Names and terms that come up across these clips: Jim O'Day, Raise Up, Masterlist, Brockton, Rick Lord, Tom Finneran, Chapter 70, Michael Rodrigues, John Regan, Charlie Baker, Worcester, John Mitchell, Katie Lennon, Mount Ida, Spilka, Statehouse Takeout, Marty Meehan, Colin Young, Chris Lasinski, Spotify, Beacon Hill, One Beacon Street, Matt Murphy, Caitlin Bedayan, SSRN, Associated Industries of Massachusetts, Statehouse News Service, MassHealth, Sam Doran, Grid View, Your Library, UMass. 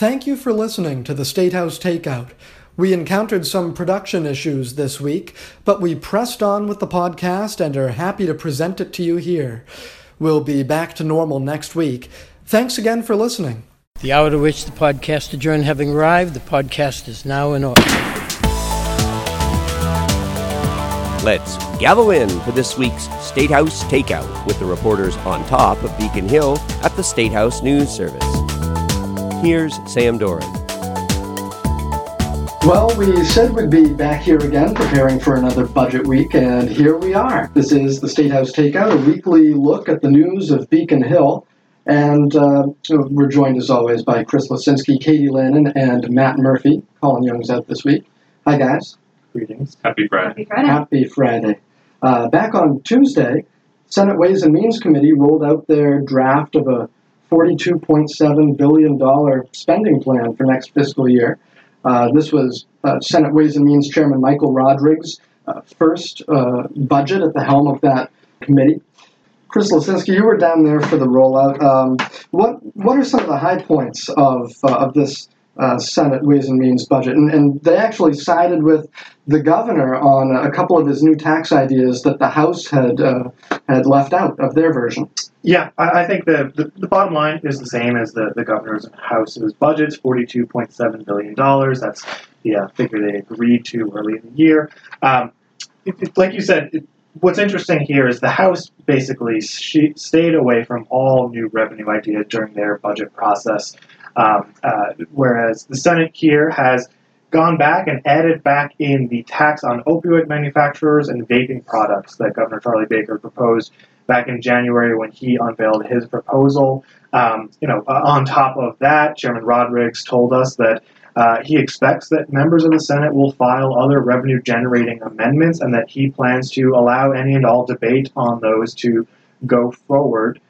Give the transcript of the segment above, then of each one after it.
Thank you for listening to the Statehouse Takeout. We encountered some production issues this week, but we pressed on with the podcast and are happy to present it to you here. We'll be back to normal next week. Thanks again for listening. The hour to which the podcast adjourned having arrived, the podcast is now in order. Let's gavel in for this week's Statehouse Takeout with the reporters on top of Beacon Hill at the Statehouse News Service. Here's Sam Doran. Well, we said we'd be back here again preparing for another budget week, and here we are. This is the Statehouse Takeout, a weekly look at the news of Beacon Hill. And we're joined, as always, by Chris Lasinski, Katie Lennon, and Matt Murphy. Colin Young's out this week. Hi, guys. Greetings. Happy Friday. Happy Friday. Back on Tuesday, Senate Ways and Means Committee rolled out their draft of a $42.7 billion spending plan for next fiscal year. This was Senate Ways and Means Chairman Michael Rodrigues' first budget at the helm of that committee. Chris Lasinski, you were down there for the rollout. What are some of the high points of this Senate Ways and Means budget? And they actually sided with the governor on a couple of his new tax ideas that the House had left out of their version. Yeah, I think the bottom line is the same as the governor's and House's budgets, $42.7 billion. That's the figure they agreed to early in the year. Like you said, what's interesting here is the House basically stayed away from all new revenue ideas during their budget process, whereas the Senate here has gone back and added back in the tax on opioid manufacturers and vaping products that Governor Charlie Baker proposed back in January when he unveiled his proposal. On top of that, Chairman Rodrigues told us that he expects that members of the Senate will file other revenue-generating amendments and that he plans to allow any and all debate on those to go forward.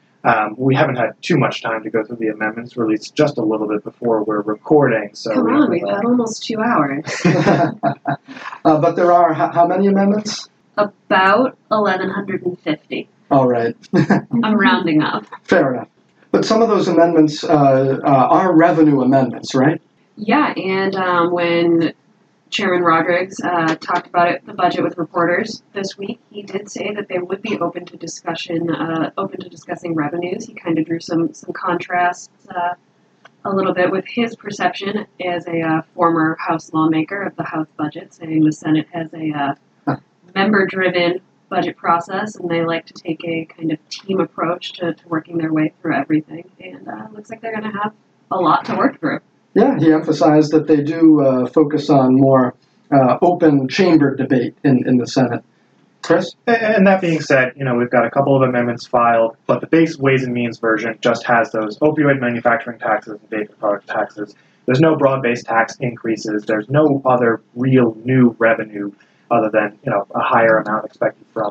We haven't had too much time to go through the amendments, released just a little bit before we're recording. So come on, we've had almost 2 hours. But there are how many amendments? About 1,150. All right. I'm rounding up. Fair enough. But some of those amendments are revenue amendments, right? Yeah, and when Chairman Rodrigues talked about the budget with reporters this week, he did say that they would be open to discussion, open to discussing revenues. He kind of drew some contrasts a little bit with his perception as a former House lawmaker of the House budget, saying the Senate has a member-driven budget process, and they like to take a kind of team approach to working their way through everything. And looks like they're going to have a lot to work through. Yeah, he emphasized that they do focus on more open chamber debate in the Senate. Chris? And that being said, we've got a couple of amendments filed, but the base Ways and Means version just has those opioid manufacturing taxes and vapor product taxes. There's no broad-based tax increases. There's no other real new revenue other than a higher amount expected from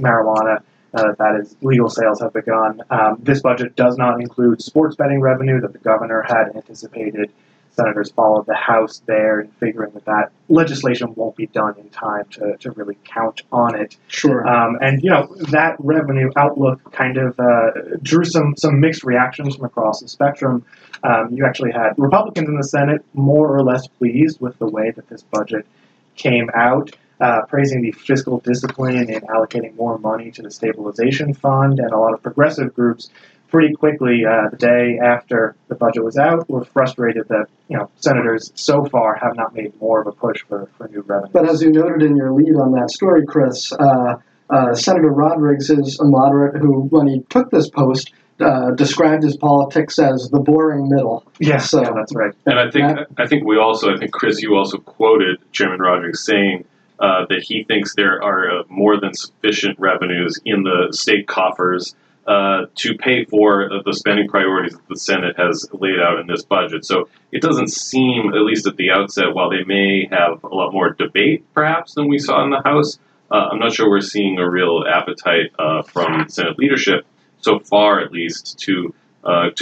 marijuana. That is, legal sales have begun. This budget does not include sports betting revenue that the governor had anticipated. Senators followed the House there in figuring that legislation won't be done in time to really count on it. Sure. And that revenue outlook kind of drew some mixed reactions from across the spectrum. You actually had Republicans in the Senate more or less pleased with the way that this budget came out. Praising the fiscal discipline and allocating more money to the stabilization fund, and a lot of progressive groups pretty quickly the day after the budget was out were frustrated that senators so far have not made more of a push for new revenue. But as you noted in your lead on that story, Chris, Senator Rodrigues is a moderate who, when he took this post, described his politics as the boring middle. Yes, so, yeah, that's right. And I think Chris, you also quoted Chairman Rodrigues saying that he thinks there are more than sufficient revenues in the state coffers to pay for the spending priorities that the Senate has laid out in this budget. So it doesn't seem, at least at the outset, while they may have a lot more debate perhaps than we saw in the House, I'm not sure we're seeing a real appetite from Senate leadership, so far at least, to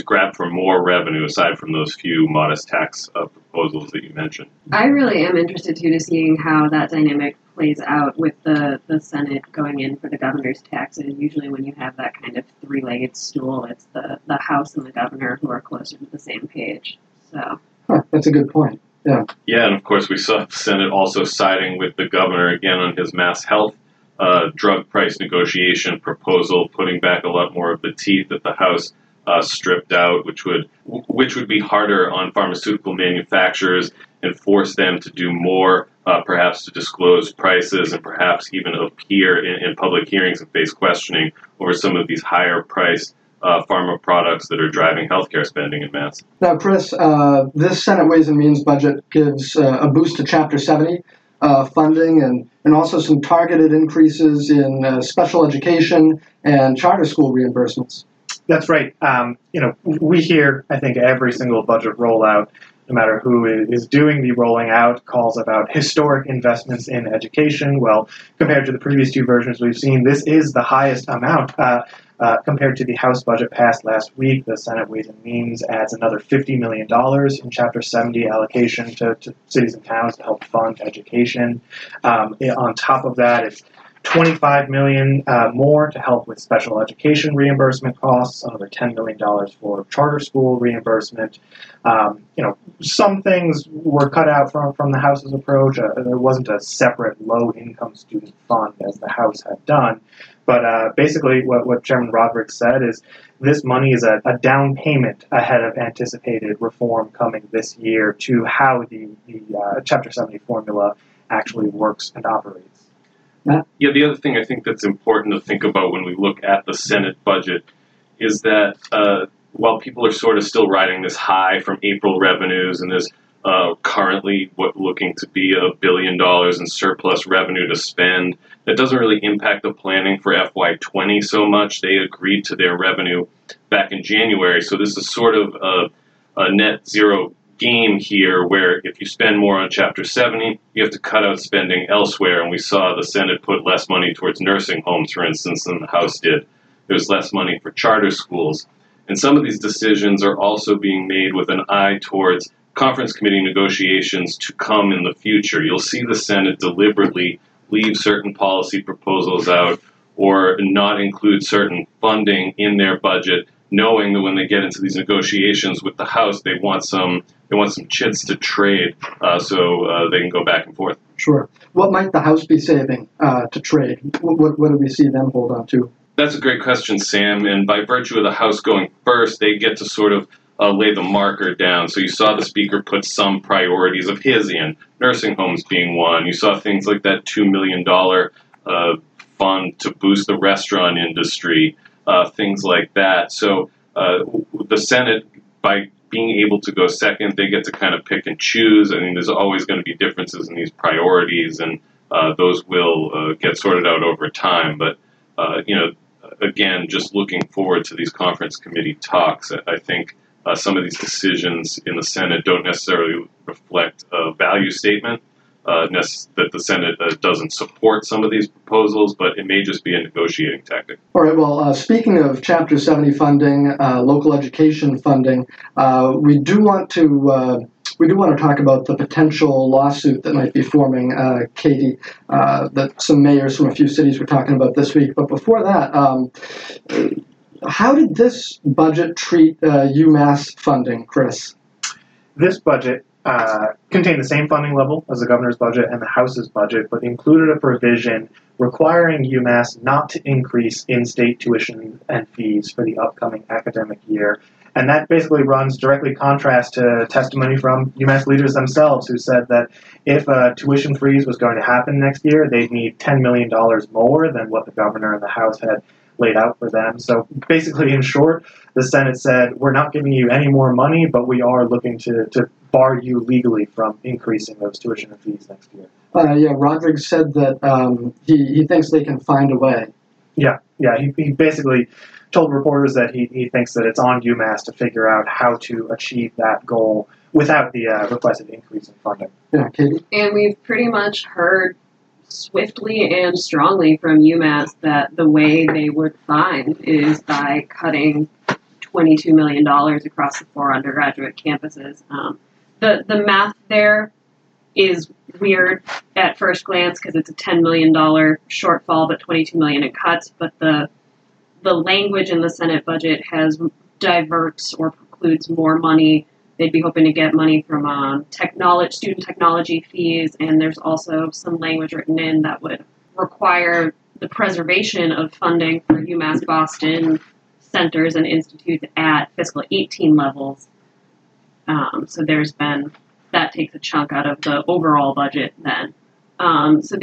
grab for more revenue aside from those few modest tax proposals that you mentioned. I really am interested, too, to seeing how that dynamic plays out with the Senate going in for the governor's taxes. Usually when you have that kind of three-legged stool, it's the House and the governor who are closer to the same page. So Huh, that's a good point. Yeah. Yeah, and of course we saw the Senate also siding with the governor again on his MassHealth drug price negotiation proposal, putting back a lot more of the teeth that the House stripped out, which would be harder on pharmaceutical manufacturers and force them to do more, perhaps to disclose prices and perhaps even appear in public hearings and face questioning over some of these higher priced pharma products that are driving healthcare spending in mass. Now, Chris, this Senate Ways and Means budget gives a boost to Chapter 70 funding and also some targeted increases in special education and charter school reimbursements. That's right. We hear, I think, every single budget rollout, no matter who is doing the rolling out, calls about historic investments in education. Well, compared to the previous two versions we've seen, this is the highest amount. Compared to the House budget passed last week, the Senate Ways and Means adds another $50 million in Chapter 70 allocation to cities and towns to help fund education. On top of that, it's $25 million more to help with special education reimbursement costs, another $10 million for charter school reimbursement. Some things were cut out from the House's approach. There wasn't a separate low-income student fund as the House had done. But basically what Chairman Rodrigues said is this money is a down payment ahead of anticipated reform coming this year to how the Chapter 70 formula actually works and operates. Yeah, the other thing I think that's important to think about when we look at the Senate budget is that while people are sort of still riding this high from April revenues, and there's currently what looking to be $1 billion in surplus revenue to spend, that doesn't really impact the planning for FY20 so much. They agreed to their revenue back in January, so this is sort of a net zero game here, where if you spend more on Chapter 70, you have to cut out spending elsewhere. And we saw the Senate put less money towards nursing homes, for instance, than the House did. There's less money for charter schools. And some of these decisions are also being made with an eye towards conference committee negotiations to come in the future. You'll see the Senate deliberately leave certain policy proposals out or not include certain funding in their budget, knowing that when they get into these negotiations with the House, they want some chits to trade so they can go back and forth. Sure. What might the House be saving to trade? What do we see them hold on to? That's a great question, Sam. And by virtue of the House going first, they get to sort of lay the marker down. So you saw the Speaker put some priorities of his in, nursing homes being one. You saw things like that $2 million fund to boost the restaurant industry, things like that. So the Senate, by being able to go second, they get to kind of pick and choose. I mean, there's always going to be differences in these priorities, and those will get sorted out over time. But, again, just looking forward to these conference committee talks, I think some of these decisions in the Senate don't necessarily reflect a value statement, that the Senate doesn't support some of these proposals, but it may just be a negotiating tactic. All right, well, speaking of Chapter 70 funding, local education funding, we do want to talk about the potential lawsuit that might be forming, Katie, that some mayors from a few cities were talking about this week. But before that, how did this budget treat UMass funding, Chris? This budget contained the same funding level as the governor's budget and the House's budget, but included a provision requiring UMass not to increase in-state tuition and fees for the upcoming academic year. And that basically runs directly contrast to testimony from UMass leaders themselves, who said that if a tuition freeze was going to happen next year, they'd need $10 million more than what the governor and the House had laid out for them. So basically, in short, the Senate said, we're not giving you any more money, but we are looking to bar you legally from increasing those tuition and fees next year. Rodrigues said that he thinks they can find a way. Yeah. He basically told reporters that he thinks that it's on UMass to figure out how to achieve that goal without the requested increase in funding. Yeah, Katie? And we've pretty much heard swiftly and strongly from UMass that the way they would find is by cutting $22 million across the 4 undergraduate campuses. The math there is weird at first glance because it's a $10 million shortfall, but $22 million in cuts. But the language in the Senate budget has diverts or precludes more money They'd be hoping to get money from student technology fees, and there's also some language written in that would require the preservation of funding for UMass Boston centers and institutes at fiscal 18 levels. So there's been, that takes a chunk out of the overall budget then. So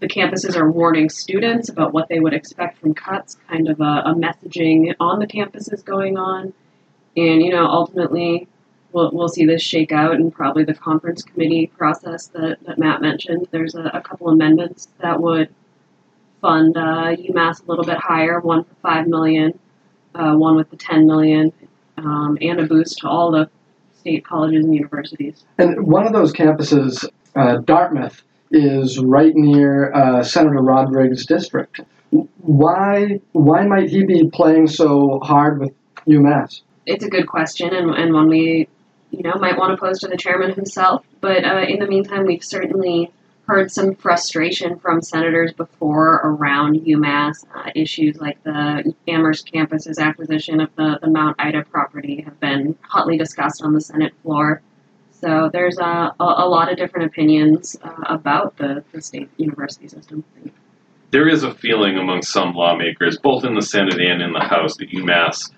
the campuses are warning students about what they would expect from cuts, kind of a messaging on the campuses going on. And, you know, ultimately we'll see this shake out in probably the conference committee process that Matt mentioned. There's a couple amendments that would fund UMass a little bit higher, one for $5 million, one with the $10 million, and a boost to all the state colleges and universities. And one of those campuses, Dartmouth, is right near Senator Rodrigues' district. Why might he be playing so hard with UMass? It's a good question, and one we, you know, might want to pose to the chairman himself. But in the meantime, we've certainly heard some frustration from senators before around UMass. Issues like the Amherst campus's acquisition of the Mount Ida property have been hotly discussed on the Senate floor. So there's a lot of different opinions about the state university system. There is a feeling among some lawmakers, both in the Senate and in the House, that UMass,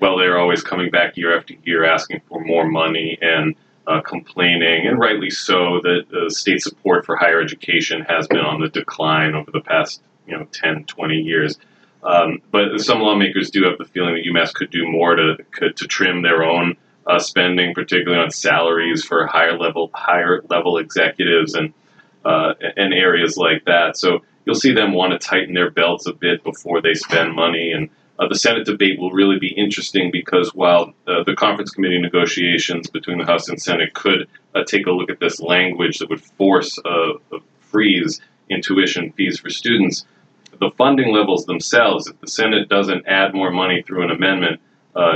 well, they're always coming back year after year asking for more money and complaining, and rightly so, that state support for higher education has been on the decline over the past 10, 20 years. But some lawmakers do have the feeling that UMass could do more to trim their own spending, particularly on salaries for higher level executives and areas like that. So you'll see them want to tighten their belts a bit before they spend money. And the Senate debate will really be interesting because while the conference committee negotiations between the House and Senate could take a look at this language that would force a freeze in tuition fees for students, the funding levels themselves, if the Senate doesn't add more money through an amendment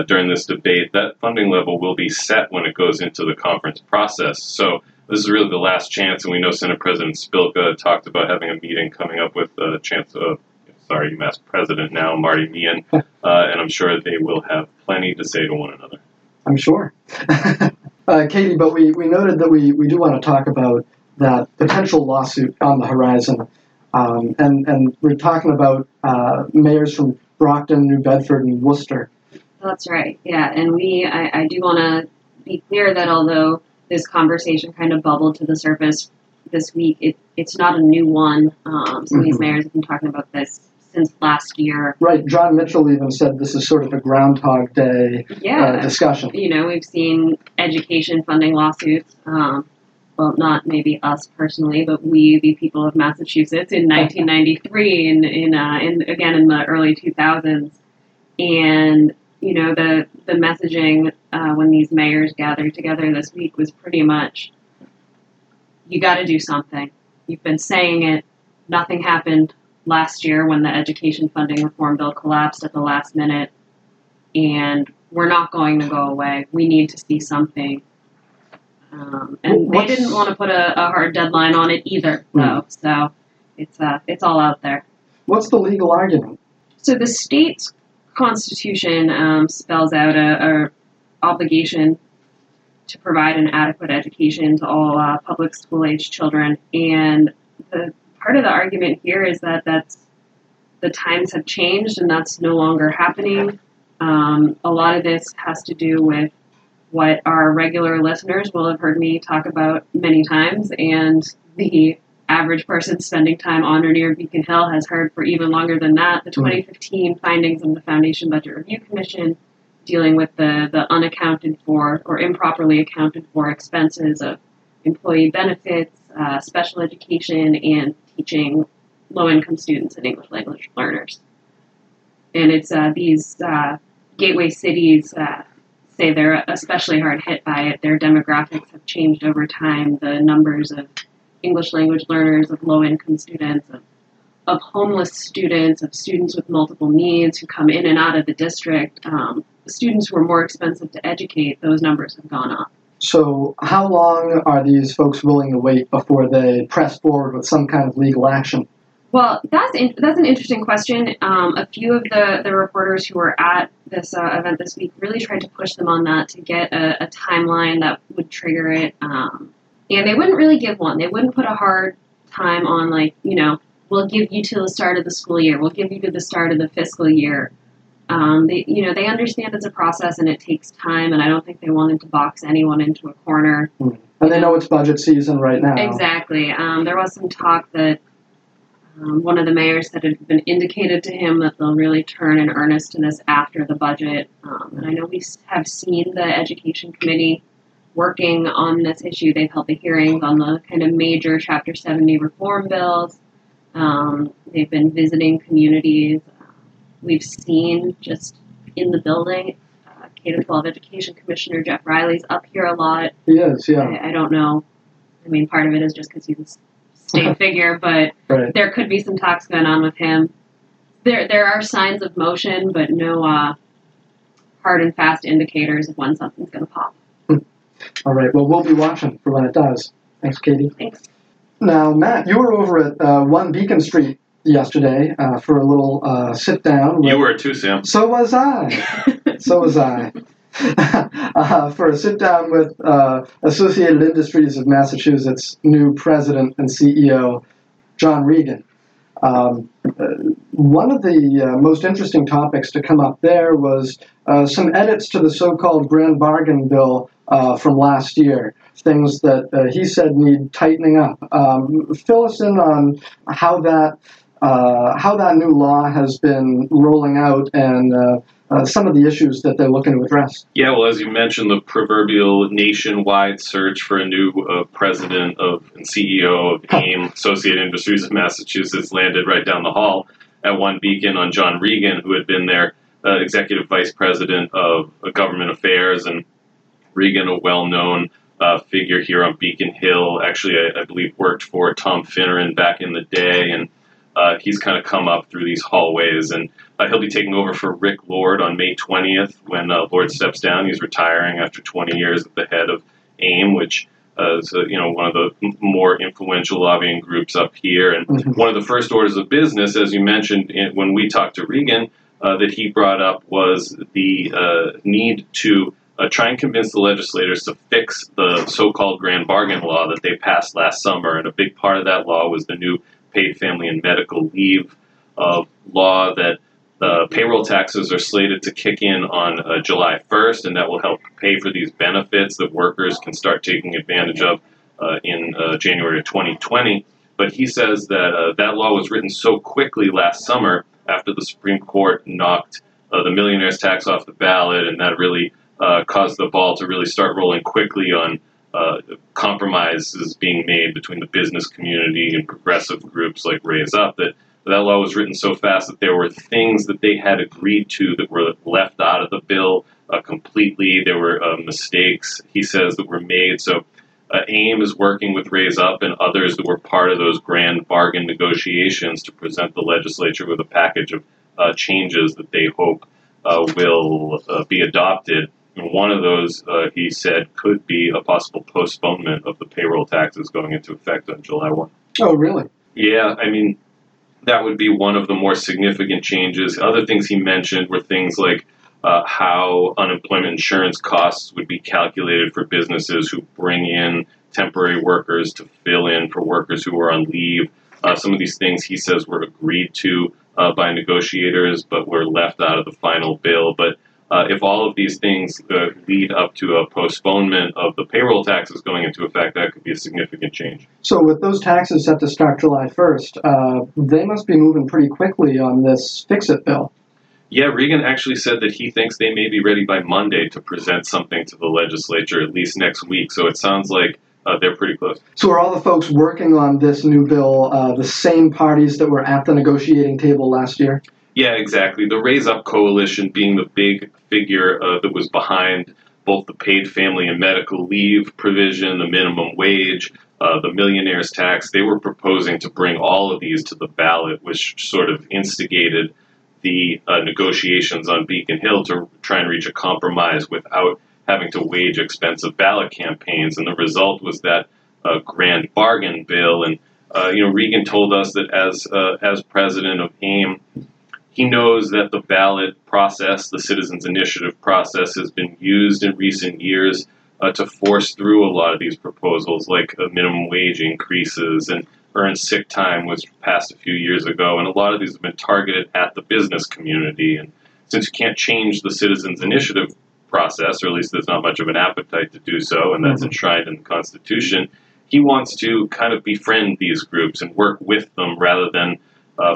during this debate, that funding level will be set when it goes into the conference process. So this is really the last chance, and we know Senate President Spilka talked about having a meeting coming up with a chance of UMass President now, Marty Meehan, and I'm sure they will have plenty to say to one another. I'm sure. Katie, but we noted that we do want to talk about that potential lawsuit on the horizon, and we're talking about mayors from Brockton, New Bedford, and Worcester. That's right, yeah, and I do want to be clear that although this conversation kind of bubbled to the surface this week, it's not a new one. Some of these mayors have been talking about this since last year. Right. John Mitchell even said this is sort of a Groundhog Day discussion. You know, we've seen education funding lawsuits. Well, not maybe us personally, but we, the people of Massachusetts, in 1993 and again in the early 2000s. And, you know, the messaging when these mayors gathered together this week was pretty much, you got to do something. You've been saying it. Nothing happened last year when the education funding reform bill collapsed at the last minute, and we're not going to go away. We need to see something. And they didn't want to put a hard deadline on it either, though. So it's all out there. What's the legal argument? So the state's constitution spells out a obligation to provide an adequate education to all public school-age children. And the part of the argument here is that the times have changed and that's no longer happening. A lot of this has to do with what our regular listeners will have heard me talk about many times, and the average person spending time on or near Beacon Hill has heard for even longer than that, the 2015 findings of the Foundation Budget Review Commission dealing with the unaccounted for or improperly accounted for expenses of employee benefits, special education, and teaching low-income students and English language learners. And it's these gateway cities say they're especially hard hit by it. Their demographics have changed over time. The numbers of English language learners, of low-income students, of homeless students, of students with multiple needs who come in and out of the district, students who are more expensive to educate, those numbers have gone up. So how long are these folks willing to wait before they press forward with some kind of legal action? Well, that's an interesting question. A few of the reporters who were at this event this week really tried to push them on that to get a timeline that would trigger it. And they wouldn't really give one. They wouldn't put a hard time on, like, you know, we'll give you till the start of the school year. We'll give you to the start of the fiscal year. They understand it's a process and it takes time, and I don't think they wanted to box anyone into a corner. And they know it's budget season right now. Exactly. There was some talk that one of the mayors said it had been indicated to him that they'll really turn in earnest to this after the budget. And I know we have seen the Education Committee working on this issue. They've held the hearings on the kind of major Chapter 70 reform bills. They've been visiting communities. We've seen just in the building, K-12 Education Commissioner Jeff Riley's up here a lot. He is, yeah. I don't know. I mean, part of it is just because he's a state figure, but right. There could be some talks going on with him. There are signs of motion, but no hard and fast indicators of when something's going to pop. All right. Well, we'll be watching for when it does. Thanks, Katie. Thanks. Now, Matt, you were over at One Beacon Street yesterday for a little sit-down. You were too, Sam. So was I. For a sit-down with Associated Industries of Massachusetts' new president and CEO, John Regan. One of the most interesting topics to come up there was some edits to the so-called Grand Bargain Bill from last year, things that he said need tightening up. Fill us in on how that new law has been rolling out and some of the issues that they're looking to address. Yeah, well, as you mentioned, the proverbial nationwide search for a new president and CEO of AIM, Associated Industries of Massachusetts, landed right down the hall at One Beacon on John Regan, who had been their executive vice president of government affairs. And Regan, a well-known figure here on Beacon Hill, actually, I believe worked for Tom Finneran back in the day, and he's kind of come up through these hallways, and he'll be taking over for Rick Lord on May 20th when Lord steps down. He's retiring after 20 years at the head of AIM, which is one of the more influential lobbying groups up here. And one of the first orders of business, as you mentioned when we talked to Regan, that he brought up was the need to try and convince the legislators to fix the so-called grand bargain law that they passed last summer. And a big part of that law was the new paid family and medical leave law that payroll taxes are slated to kick in on July 1st, and that will help pay for these benefits that workers can start taking advantage of in January of 2020. But he says that that law was written so quickly last summer after the Supreme Court knocked the millionaire's tax off the ballot, and that really caused the ball to really start rolling quickly on compromises being made between the business community and progressive groups like Raise Up, that law was written so fast that there were things that they had agreed to that were left out of the bill completely. There were mistakes, he says, that were made. So AIM is working with Raise Up and others that were part of those grand bargain negotiations to present the legislature with a package of changes that they hope will be adopted. And one of those, he said, could be a possible postponement of the payroll taxes going into effect on July 1. Oh, really? Yeah, I mean, that would be one of the more significant changes. Other things he mentioned were things like how unemployment insurance costs would be calculated for businesses who bring in temporary workers to fill in for workers who are on leave. Some of these things, he says, were agreed to by negotiators but were left out of the final bill. But if all of these things lead up to a postponement of the payroll taxes going into effect, that could be a significant change. So with those taxes set to start July 1st, they must be moving pretty quickly on this fix-it bill. Yeah, Regan actually said that he thinks they may be ready by Monday to present something to the legislature, at least next week. So it sounds like they're pretty close. So are all the folks working on this new bill the same parties that were at the negotiating table last year? Yeah, exactly. The Raise Up Coalition being the big figure that was behind both the paid family and medical leave provision, the minimum wage, the millionaire's tax. They were proposing to bring all of these to the ballot, which sort of instigated the negotiations on Beacon Hill to try and reach a compromise without having to wage expensive ballot campaigns. And the result was that grand bargain bill. And Regan told us that as president of AIM, he knows that the ballot process, the citizens' initiative process, has been used in recent years to force through a lot of these proposals, like minimum wage increases and earned sick time was passed a few years ago. And a lot of these have been targeted at the business community. And since you can't change the citizens' initiative process, or at least there's not much of an appetite to do so, and that's enshrined in the Constitution, he wants to kind of befriend these groups and work with them rather than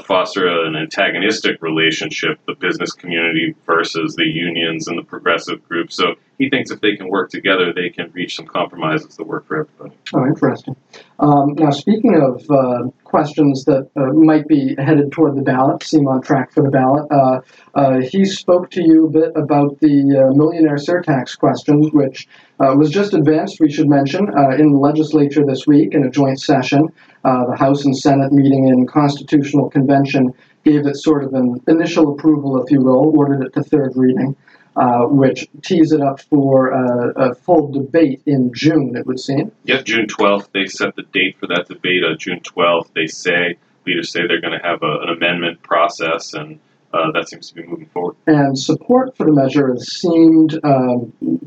foster an antagonistic relationship, the business community versus the unions and the progressive groups. So he thinks if they can work together, they can reach some compromises that work for everybody. Oh, interesting. Now, speaking of questions that might be headed toward the ballot, seem on track for the ballot, he spoke to you a bit about the millionaire surtax question, which was just advanced, we should mention, in the legislature this week in a joint session. The House and Senate meeting in Constitutional Convention gave it sort of an initial approval, if you will, ordered it to third reading, which tees it up for a full debate in June, it would seem. Yeah, June 12th. They set the date for that debate on June 12th. They say, leaders say they're going to have an amendment process, and that seems to be moving forward. And support for the measure has seemed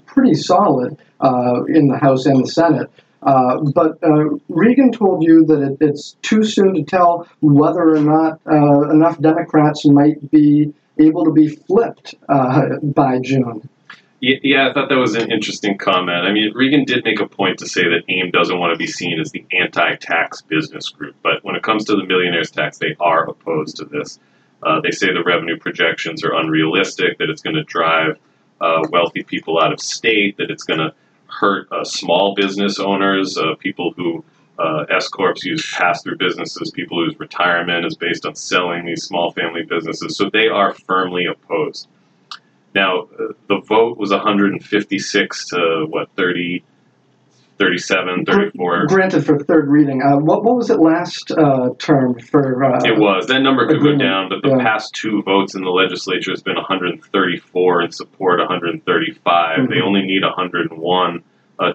pretty solid in the House and the Senate. But Regan told you that it's too soon to tell whether or not enough Democrats might be able to be flipped by June. Yeah, I thought that was an interesting comment. I mean, Regan did make a point to say that AIM doesn't want to be seen as the anti-tax business group, but when it comes to the millionaires tax, they are opposed to this. They say the revenue projections are unrealistic, that it's going to drive wealthy people out of state, that it's going to hurt small business owners, people who S-Corps use pass-through businesses, people whose retirement is based on selling these small family businesses. So they are firmly opposed. Now, the vote was 156 to, 30, 37, 34? Granted for third reading. What was it last term for? It was. That number could go down, but the past two votes in the legislature has been 134 in support, 135. Mm-hmm. They only need 101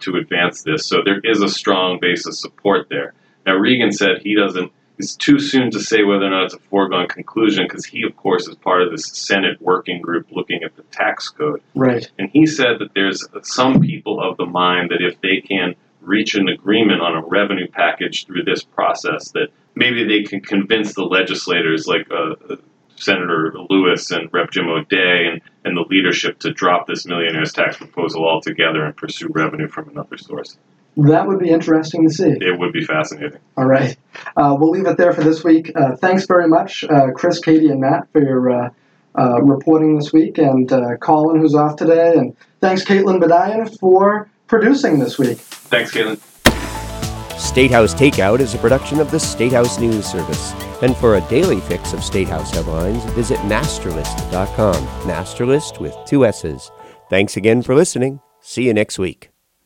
to advance this. So there is a strong base of support there. Now, Regan said it's too soon to say whether or not it's a foregone conclusion because he, of course, is part of this Senate working group looking at the tax code. Right. And he said that there's some people of the mind that if they can reach an agreement on a revenue package through this process, that maybe they can convince the legislators like Senator Lewis and Rep. Jim O'Day and the leadership to drop this millionaire's tax proposal altogether and pursue revenue from another source. That would be interesting to see. It would be fascinating. All right. We'll leave it there for this week. Thanks very much, Chris, Katie, and Matt, for your reporting this week, and Colin, who's off today. And thanks, Caitlin Bedayan, for producing this week. Thanks, Caitlin. Statehouse Takeout is a production of the Statehouse News Service. And for a daily fix of Statehouse headlines, visit Masterlist.com. Masterlist with 2 S's. Thanks again for listening. See you next week.